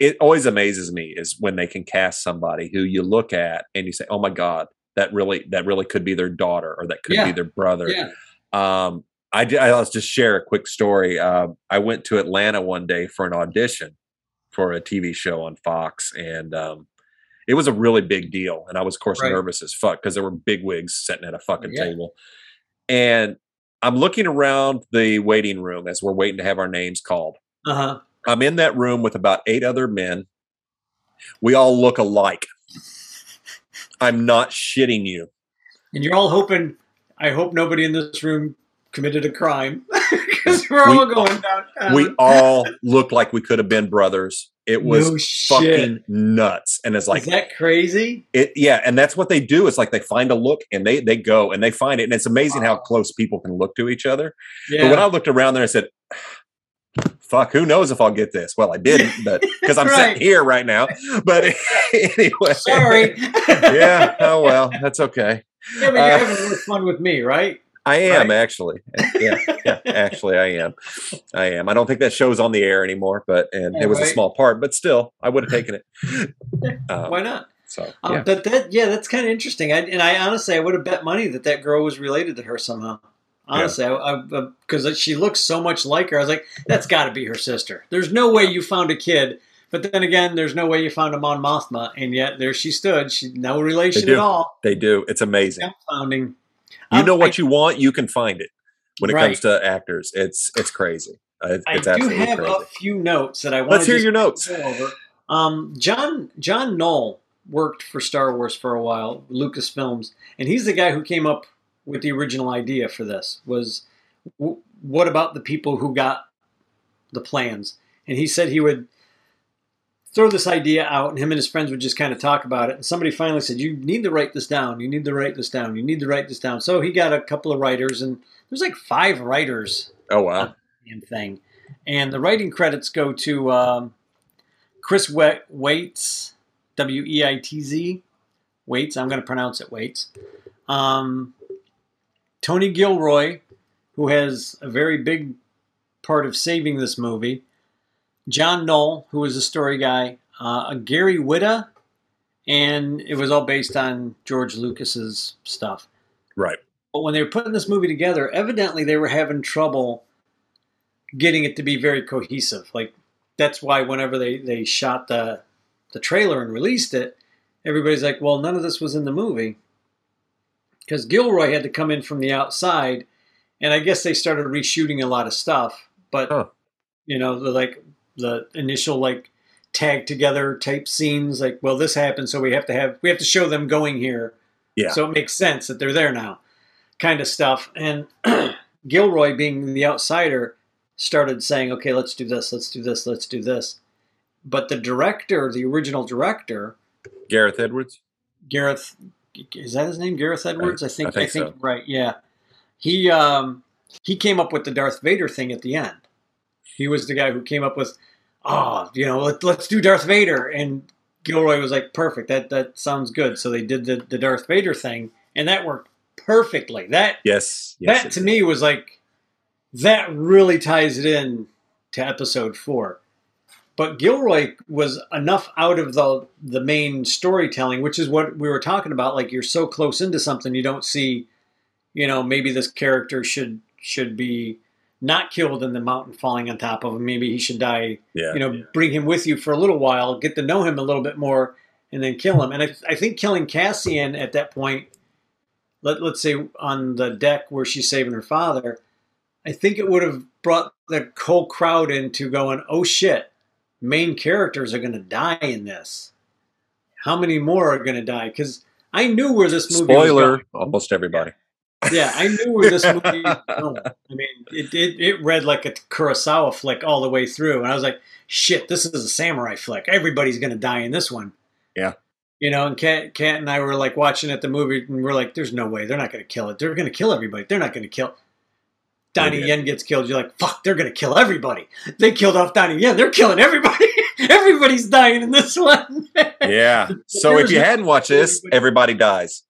It always amazes me is when they can cast somebody who you look at and you say, "Oh my God, that really could be their daughter, or that could be their brother." Yeah. I'll just share a quick story. I went to Atlanta one day for an audition for a TV show on Fox, and it was a really big deal. And I was, of course, nervous as fuck because there were bigwigs sitting at a fucking table. And I'm looking around the waiting room as we're waiting to have our names called. Uh-huh. I'm in that room with about 8 other men. We all look alike. I'm not shitting you. And you're all hoping, I hope nobody in this room committed a crime because we're all going downtown. We all looked like we could have been brothers. It was fucking nuts. And it's like, is that crazy? And that's what they do. It's like they find a look and they go and they find it. And it's amazing how close people can look to each other. Yeah. But when I looked around there, I said, fuck, who knows if I'll get this? Well, I didn't, but because I'm sitting here right now. But anyway. Sorry. Oh well, that's okay. Yeah, but you're having more fun with me, right? I am actually. Yeah, actually, I am. I don't think that show's on the air anymore, but it was a small part, but still, I would have taken it. Why not? So, but that's kind of interesting. I honestly, I would have bet money that girl was related to her somehow. Honestly, because she looks so much like her, I was like, that's got to be her sister. There's no way you found a kid, but then again, there's no way you found a Mon Mothma, and yet there she stood. She no relation at all. They do. It's amazing. Confounding. You know what you want, you can find it when it comes to actors. It's crazy. It's absolutely crazy. I do have a few notes that I want to... Let's hear your notes. Over. John Knoll worked for Star Wars for a while, Lucasfilms, and he's the guy who came up with the original idea for this. Was what about the people who got the plans? And he said he would throw this idea out, and him and his friends would just kind of talk about it. And somebody finally said, you need to write this down. You need to write this down. You need to write this down. So he got a couple of writers, and there's like 5 writers. Oh, wow. On the damn thing. And the writing credits go to Chris Waitz, W-E-I-T-Z. Waitz, I'm going to pronounce it Waitz. Tony Gilroy, who has a very big part of saving this movie. John Knoll, who was a story guy. Gary Whitta. And it was all based on George Lucas's stuff. Right. But when they were putting this movie together, evidently they were having trouble getting it to be very cohesive. Like, that's why whenever they shot the trailer and released it, everybody's like, well, none of this was in the movie. Because Gilroy had to come in from the outside, and I guess they started reshooting a lot of stuff. But, you know, the initial, like, tag-together type scenes, like, well, this happened, so we have to show them going here. Yeah. So it makes sense that they're there now, kind of stuff. And Gilroy, being the outsider, started saying, okay, let's do this, let's do this, let's do this. But the director, the original director... Gareth Edwards? Gareth... Is that his name? Gareth Edwards? I think so. Right, yeah. He came up with the Darth Vader thing at the end. He was the guy who came up with, let's do Darth Vader. And Gilroy was like, perfect, that sounds good. So they did the Darth Vader thing, and that worked perfectly. That, to me, was like, that really ties it in to Episode 4. But Gilroy was enough out of the main storytelling, which is what we were talking about. Like, you're so close into something, you don't see, maybe this character should be not killed in the mountain falling on top of him. Maybe he should die. Yeah, bring him with you for a little while, get to know him a little bit more, and then kill him. And I think killing Cassian at that point, let's say on the deck where she's saving her father, I think it would have brought the whole crowd into going, oh, shit. Main characters are going to die in this. How many more are going to die? Because I knew where this movie was going. Almost everybody. Yeah, I knew where this movie was going. I mean, it read like a Kurosawa flick all the way through. And I was like, shit, this is a samurai flick. Everybody's going to die in this one. Yeah. And Kat and I were like watching at the movie, and we're like, there's no way. They're not going to kill it. They're going to kill everybody. They're not going to kill... Donnie Yen gets killed. You're like, fuck, they're going to kill everybody. They killed off Donnie Yen. They're killing everybody. Everybody's dying in this one. Yeah. So if you hadn't watched this, everybody dies.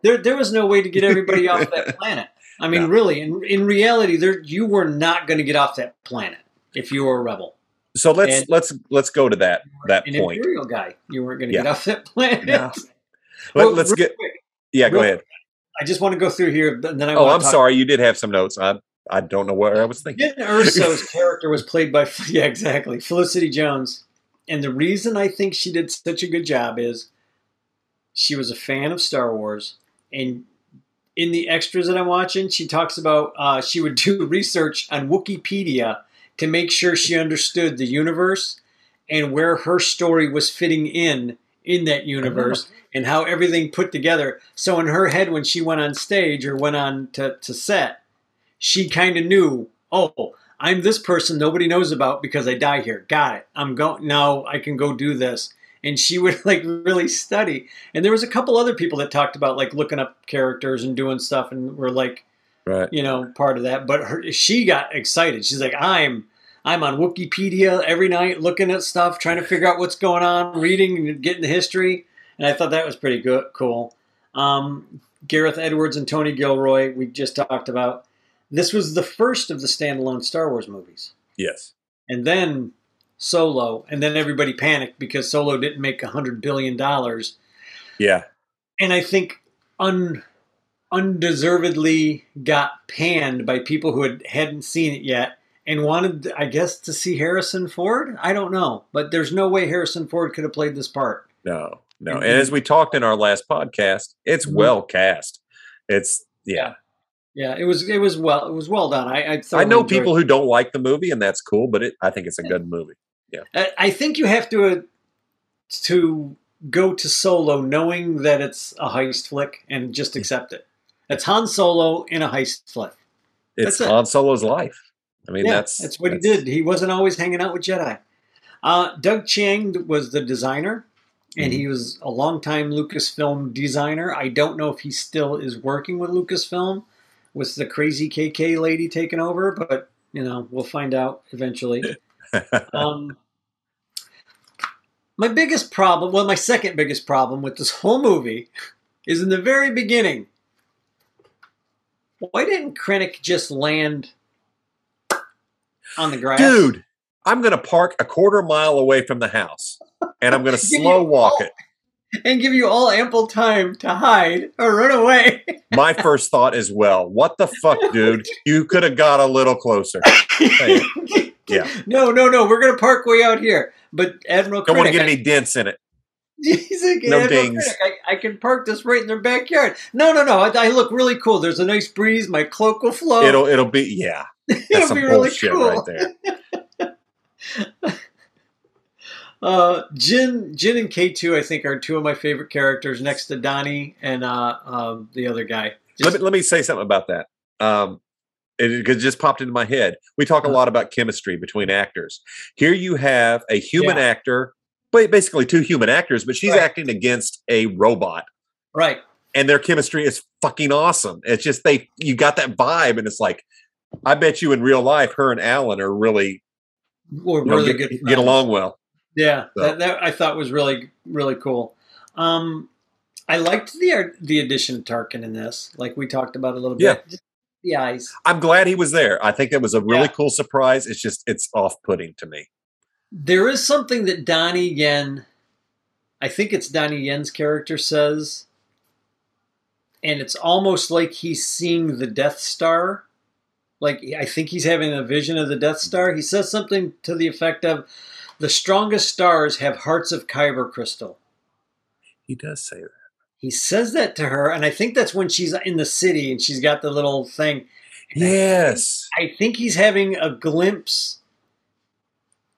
There was no way to get everybody off that planet. I mean, really, in reality, you were not going to get off that planet if you were a rebel. So let's go to that point. An Imperial guy. You weren't going to get off that planet. No. Go ahead. I just want to go through here. And then I'm sorry. You did have some notes. I don't know what I was thinking. Jyn Erso's character was played by, Felicity Jones. And the reason I think she did such a good job is she was a fan of Star Wars. And in the extras that I'm watching, she talks about she would do research on Wikipedia to make sure she understood the universe and where her story was fitting in that universe and how everything put together. So in her head, when she went on stage or went on to set, she kind of knew, oh, I'm this person nobody knows about because I die here. Got it. Now I can go do this. And she would like really study. And there was a couple other people that talked about like looking up characters and doing stuff and were like, part of that. But she got excited. She's like, I'm on Wikipedia every night looking at stuff, trying to figure out what's going on, reading and getting the history. And I thought that was pretty cool. Gareth Edwards and Tony Gilroy, we just talked about. This was the first of the standalone Star Wars movies. Yes. And then Solo. And then everybody panicked because Solo didn't make $100 billion. Yeah. And I think undeservedly got panned by people who hadn't seen it yet and wanted, I guess, to see Harrison Ford? I don't know. But there's no way Harrison Ford could have played this part. No. And as we talked in our last podcast, it's well cast. Yeah, it was well done. I know people who don't like the movie, and that's cool. But I think it's a good movie. Yeah, I think you have to go to Solo knowing that it's a heist flick and just accept it. It's Han Solo in a heist flick. It's Han Solo's life. I mean, yeah, that's what he did. He wasn't always hanging out with Jedi. Doug Chiang was the designer, and he was a longtime Lucasfilm designer. I don't know if he still is working with Lucasfilm with the crazy KK lady taking over, but, you know, we'll find out eventually. My biggest problem, well, my second biggest problem with this whole movie is in the very beginning. Why didn't Krennic just land on the grass? Dude, I'm going to park a quarter mile away from the house, and I'm going to slow walk it. And give you all ample time to hide or run away. My first thought is, well, what the fuck, dude? You could have got a little closer. Yeah. No. We're going to park way out here. But Admiral Krennic... Don't want to get any dents in it. He's like, no dings. I can park this right in their backyard. No. I look really cool. There's a nice breeze. My cloak will flow. It'll be, yeah. That's some bullshit really cool. Right there. Jyn and K2, I think, are two of my favorite characters next to Donnie and the other guy. Let me say something about that. It just popped into my head. We talk a lot about chemistry between actors. Here you have a human actor, but basically two human actors, but she's acting against a robot. Right. And their chemistry is fucking awesome. It's just you got that vibe, and it's like, I bet you in real life, her and Alan are really get along well. Yeah, so. that I thought was really, really cool. I liked the addition of Tarkin in this, like we talked about a little bit. Just the eyes. I'm glad he was there. I think that was a really cool surprise. It's just, it's off-putting to me. There is something that Donnie Yen, I think it's Donnie Yen's character, says, and it's almost like he's seeing the Death Star. Like, I think he's having a vision of the Death Star. He says something to the effect of, the strongest stars have hearts of Kyber crystal. He does say that. He says that to her, and I think that's when she's in the city and she's got the little thing. And yes. I think he's having a glimpse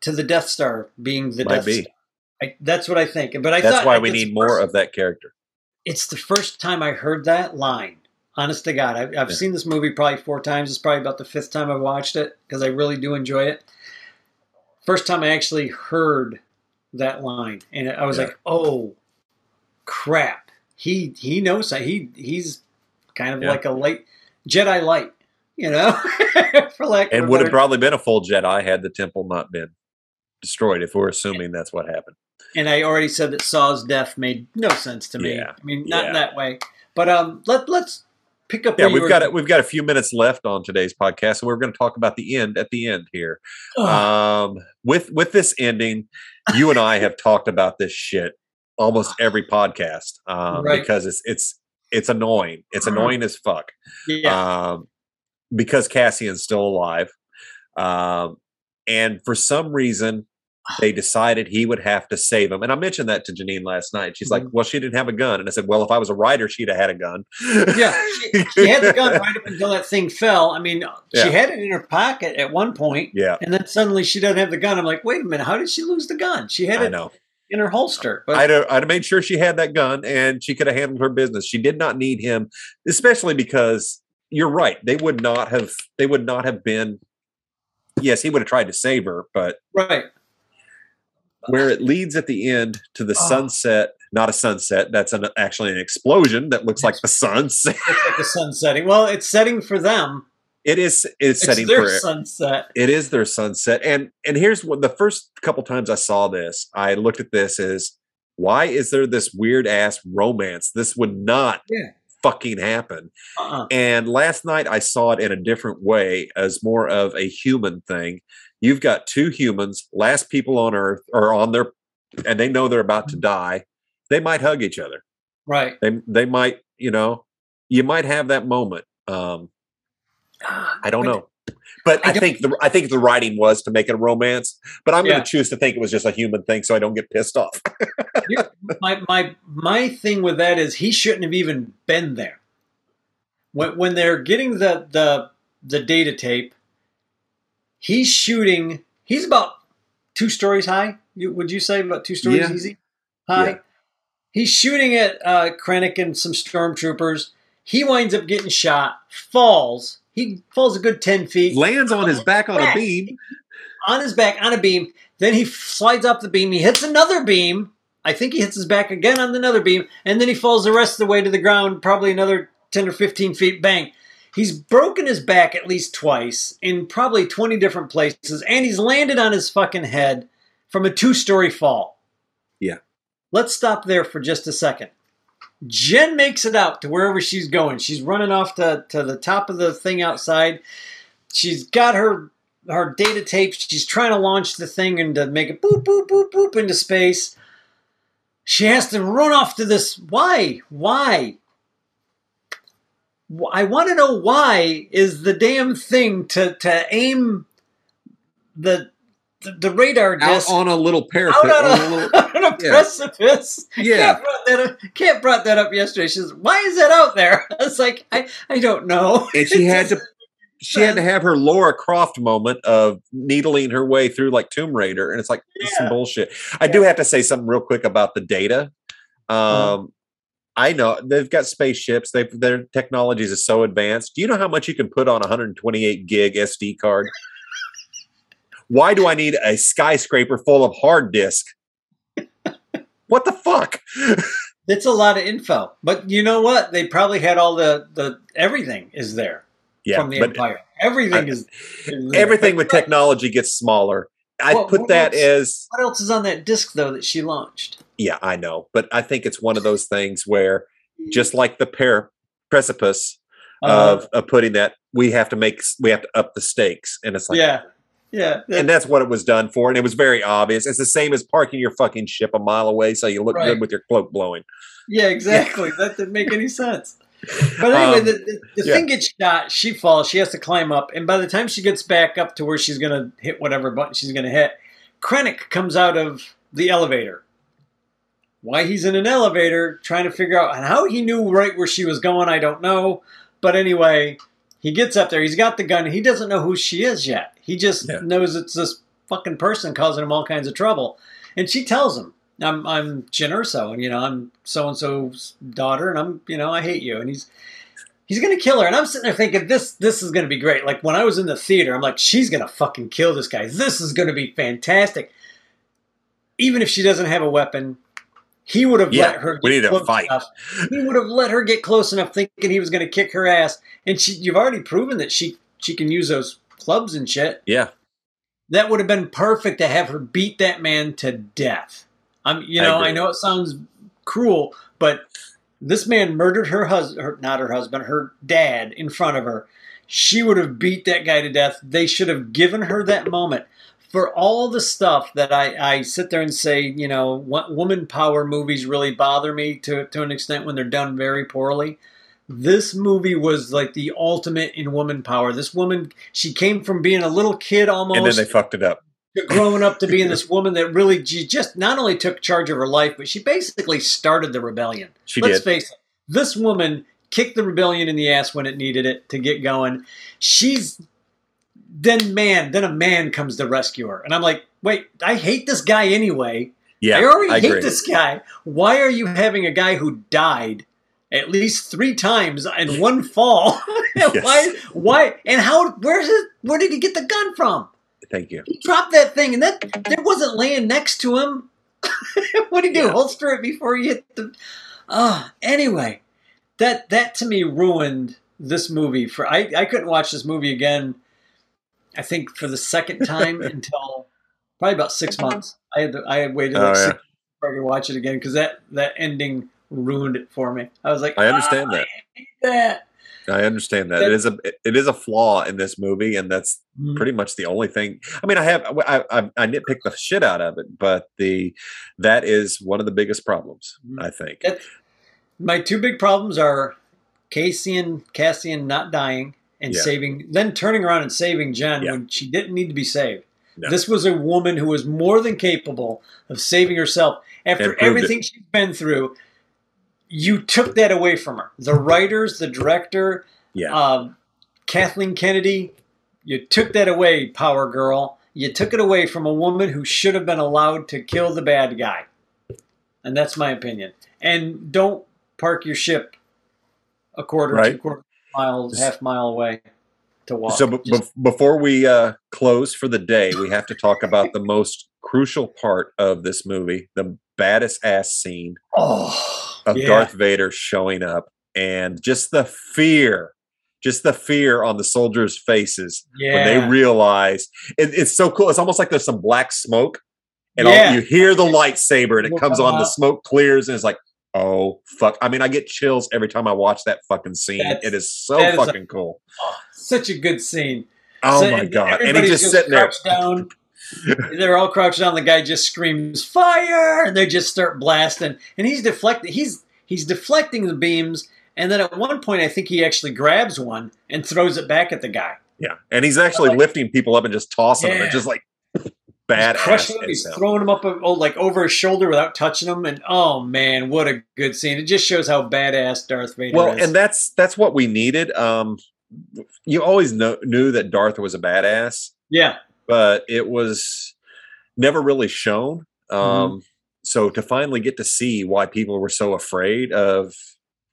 to the Death Star being the Death Star. That's what I think. But that's why we need more of that character. It's the first time I heard that line. Honest to God. I've seen this movie probably 4 times. It's probably about the 5th time I've watched it because I really do enjoy it. First time I actually heard that line, and I was like, "Oh, crap! He knows that he's kind of like a light Jedi light, you know." For lack of a better term. Would have probably been a full Jedi had the temple not been destroyed. If we're assuming that's what happened. And I already said that Saw's death made no sense to me. Yeah. I mean, not in that way. But let's pick up. Yeah, we've got a few minutes left on today's podcast, so we're going to talk about the end at the end here. Oh. With this ending, you and I have talked about this shit almost every podcast because it's annoying. It's annoying as fuck. Yeah. Because Cassian's still alive, and for some reason they decided he would have to save him. And I mentioned that to Janine last night. She's like, well, she didn't have a gun. And I said, well, if I was a writer, she'd have had a gun. Yeah, she had the gun right up until that thing fell. I mean, she had it in her pocket at one point. Yeah. And then suddenly she doesn't have the gun. I'm like, wait a minute, how did she lose the gun? She had it in her holster. But I'd have made sure she had that gun and she could have handled her business. She did not need him, especially because you're right. They would not have been. Yes, he would have tried to save her, but. Right. Where it leads at the end to the sunset, not a sunset, that's actually an explosion that looks like the sun. Looks like the sun setting. Well, it's setting for them. It's setting for their sunset. It is their sunset. And here's what the first couple times I saw this, I looked at this as, why is there this weird ass romance? This would not fucking happen. Uh-uh. And last night I saw it in a different way as more of a human thing. You've got two humans, last people on Earth, and they know they're about to die. They might hug each other, right? They might, you know, you might have that moment. I don't know, but I think the writing was to make it a romance. But I'm going to choose to think it was just a human thing, so I don't get pissed off. My thing with that is he shouldn't have even been there when they're getting the data tape. He's shooting. He's about 2 stories high. Would you say about 2 stories easy? High. Yeah. He's shooting at Krennic and some stormtroopers. He winds up getting shot, falls, He falls a good 10 feet. Lands on his back on a beam. On his back on a beam. Then he slides off the beam. He hits another beam. I think he hits his back again on another beam. And then he falls the rest of the way to the ground, probably another 10 or 15 feet. Bang. He's broken his back at least twice in probably 20 different places. And he's landed on his fucking head from a 2-story fall. Yeah. Let's stop there for just a second. Jyn makes it out to wherever she's going. She's running off to the top of the thing outside. She's got her data tapes. She's trying to launch the thing and to make it boop, boop, boop, boop into space. She has to run off to this. Why? Why? I want to know why is the damn thing to aim the radar disc out on a little parapet. Out on a precipice. Yeah. Kat brought that up yesterday. She says, why is that out there? I was like, I don't know. And she had to have her Laura Croft moment of needling her way through like Tomb Raider. And it's like, this is some bullshit. I do have to say something real quick about the data. I know they've got spaceships. Their technologies is so advanced. Do you know how much you can put on a 128 gig SD card? Why do I need a skyscraper full of hard disk? What the fuck? That's a lot of info. But you know what? They probably had all the everything is there from the Empire. Everything with technology gets smaller. What else is on that disc, though, that she launched? Yeah, I know. But I think it's one of those things where, just like the precipice of putting that, we have to up the stakes. And it's like... Yeah. And that's what it was done for. And it was very obvious. It's the same as parking your fucking ship a mile away so you look good with your cloak blowing. Yeah, exactly. That didn't make any sense. But anyway, the thing gets shot. She falls. She has to climb up. And by the time she gets back up to where she's going to hit whatever button she's going to hit, Krennic comes out of the elevator. Why he's in an elevator, trying to figure out how he knew right where she was going, I don't know. But anyway... He gets up there. He's got the gun. He doesn't know who she is yet. He just knows it's this fucking person causing him all kinds of trouble. And she tells him, I'm Jyn Erso, and, I'm so-and-so's daughter, and I'm, I hate you. And he's going to kill her. And I'm sitting there thinking, this is going to be great. Like, when I was in the theater, I'm like, she's going to fucking kill this guy. This is going to be fantastic. Even if she doesn't have a weapon, he would have let her get close enough. He would have let her get close enough thinking he was going to kick her ass. And you've already proven that she can use those clubs and shit. Yeah. That would have been perfect to have her beat that man to death. I know it sounds cruel, but this man murdered her dad in front of her. She would have beat that guy to death. They should have given her that moment. For all the stuff that I sit there and say, what woman power movies really bother me to an extent when they're done very poorly. This movie was like the ultimate in woman power. This woman, she came from being a little kid almost. And then they fucked it up. Growing up to being this woman that really, she just not only took charge of her life, but she basically started the rebellion. Let's face it. This woman kicked the rebellion in the ass when it needed it to get going. Then a man comes to rescue her. And I'm like, wait, I hate this guy anyway. Yeah, I hate this guy. Why are you having a guy who died at least 3 times in one fall? Yes. Why? And how? Where did he get the gun from? Thank you. He dropped that thing, and that wasn't laying next to him. What did he do? Holster it before he hit the... anyway, that to me ruined this movie. I couldn't watch this movie again. I think for the second time until probably about 6 months. I had waited like 6 months before I could watch it again because that ending ruined it for me. I was like, I understand that. I hate that. I understand that. It is a flaw in this movie, and that's pretty much the only thing. I mean, I nitpick the shit out of it, but that is one of the biggest problems, I think. My 2 big problems are Cassian not dying. And turning around and saving Jyn when she didn't need to be saved. No. This was a woman who was more than capable of saving herself after everything she's been through. You took that away from her. The writers, the director, Kathleen Kennedy, you took that away, Power Girl. You took it away from a woman who should have been allowed to kill the bad guy. And that's my opinion. And don't park your ship a quarter, 2 quarters. Half mile away. to watch. So before we close for the day, we have to talk about the most crucial part of this movie, the baddest ass scene of Darth Vader showing up, and just the fear on the soldiers' faces when they realize it's so cool. It's almost like there's some black smoke, and you hear the lightsaber and it comes on, the smoke clears, and it's like, oh fuck. I mean, I get chills every time I watch that fucking scene. It is so fucking cool. Such a good scene. Oh my God. And he's just sitting there. Down. They're all crouched down. The guy just screams fire, and they just start blasting. And he's deflecting. He's deflecting the beams. And then at one point, I think he actually grabs one and throws it back at the guy. Yeah. And he's actually lifting people up and just tossing them. It's just like badass. He's throwing them up like over his shoulder without touching them. And oh man, what a good scene. It just shows how badass Darth Vader is. Well, and that's what we needed. You always knew that Darth was a badass. Yeah. But it was never really shown. So to finally get to see why people were so afraid of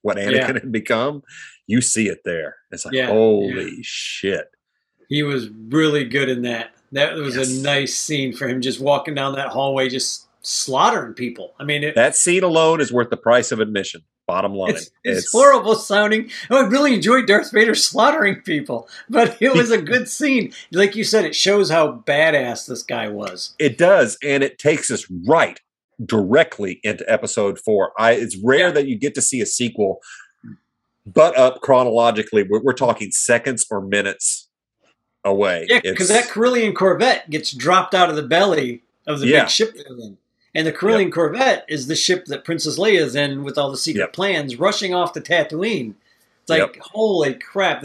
what Anakin had become, you see it there. It's like, holy shit. He was really good in that. That was a nice scene for him just walking down that hallway, just slaughtering people. I mean, that scene alone is worth the price of admission. Bottom line. It's horrible sounding. I really enjoyed Darth Vader slaughtering people, but it was a good scene. Like you said, it shows how badass this guy was. It does. And it takes us right directly into Episode 4. It's rare that you get to see a sequel butt up chronologically. We're talking seconds or minutes away. Yeah, because that Carillion Corvette gets dropped out of the belly of the big ship they're in. And the Carillion Corvette is the ship that Princess Leia is in with all the secret plans, rushing off to Tatooine. It's like, holy crap.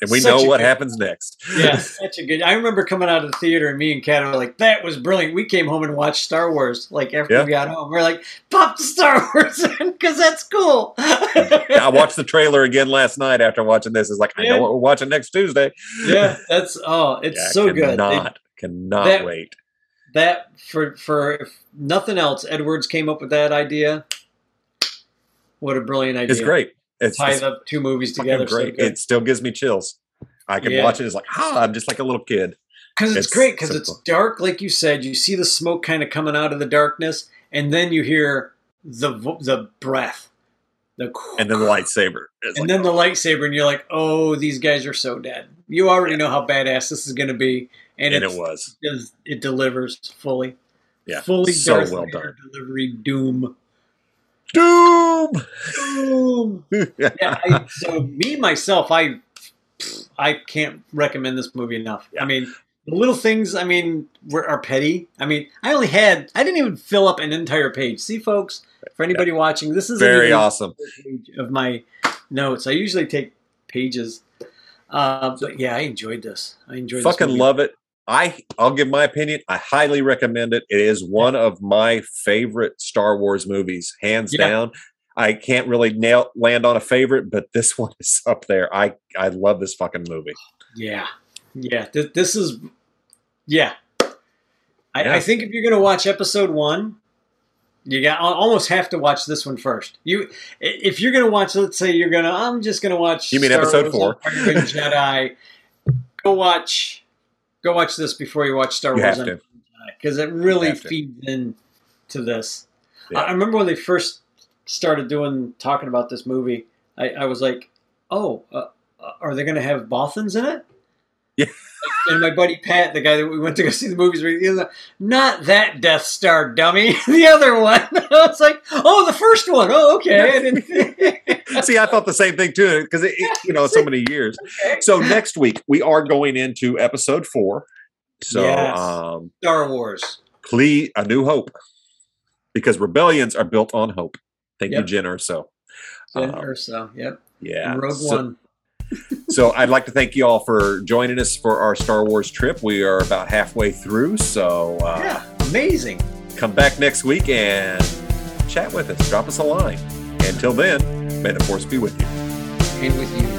And we know what happens next. Yeah, such a good... I remember coming out of the theater and me and Kat were like, that was brilliant. We came home and watched Star Wars. Like, after we got home, we're like, pop the Star Wars in, because that's cool. I watched the trailer again last night after watching this. It's like, I know what we're watching next Tuesday. Yeah, that's... Oh, it's so good. Cannot wait. That, for if nothing else, Edwards came up with that idea. What a brilliant idea. It's great. Ties up two movies together. Great. So it still gives me chills. I can watch it. It's like, I'm just like a little kid. Because it's great, because it's dark, like you said. You see the smoke kind of coming out of the darkness, and then you hear the breath. And then the lightsaber. And you're like, oh, these guys are so dead. You already know how badass this is going to be. And it was. It delivers fully. Yeah. Fully so Darth well Vader done. Delivery doom. Doom. Yeah. I can't recommend this movie enough. Yeah. I mean, the little things. I mean, are petty. I mean, I didn't even fill up an entire page. See, folks, for anybody watching, this is very awesome. Page of my notes. I usually take pages, but I enjoyed this. Fucking love it. I'll give my opinion. I highly recommend it. It is one of my favorite Star Wars movies, hands down. I can't really land on a favorite, but this one is up there. I love this fucking movie. Yeah. This is, I think if you're going to watch Episode 1, you almost have to watch this one first. If you're going to watch, let's say I'm just going to watch. You mean Star Episode 4? Jedi. Go watch this before you watch Star Wars, because it really feeds into this. Yeah. I remember when they first started talking about this movie, I was like, are they going to have Bothans in it? Yeah. And my buddy Pat, the guy that we went to go see the movies with, not that Death Star dummy, the other one. I was like, the first one. Oh, okay. See, I thought the same thing too, because so many years. Okay. So next week we are going into Episode 4. So Star Wars, A New Hope, because rebellions are built on hope. Thank you, Jyn Erso. Jyn Erso, yep. Yeah, and Rogue One. So I'd like to thank you all for joining us for our Star Wars trip. We are about halfway through, so amazing. Come back next week and chat with us. Drop us a line. Until then, may the Force be with you. And with you.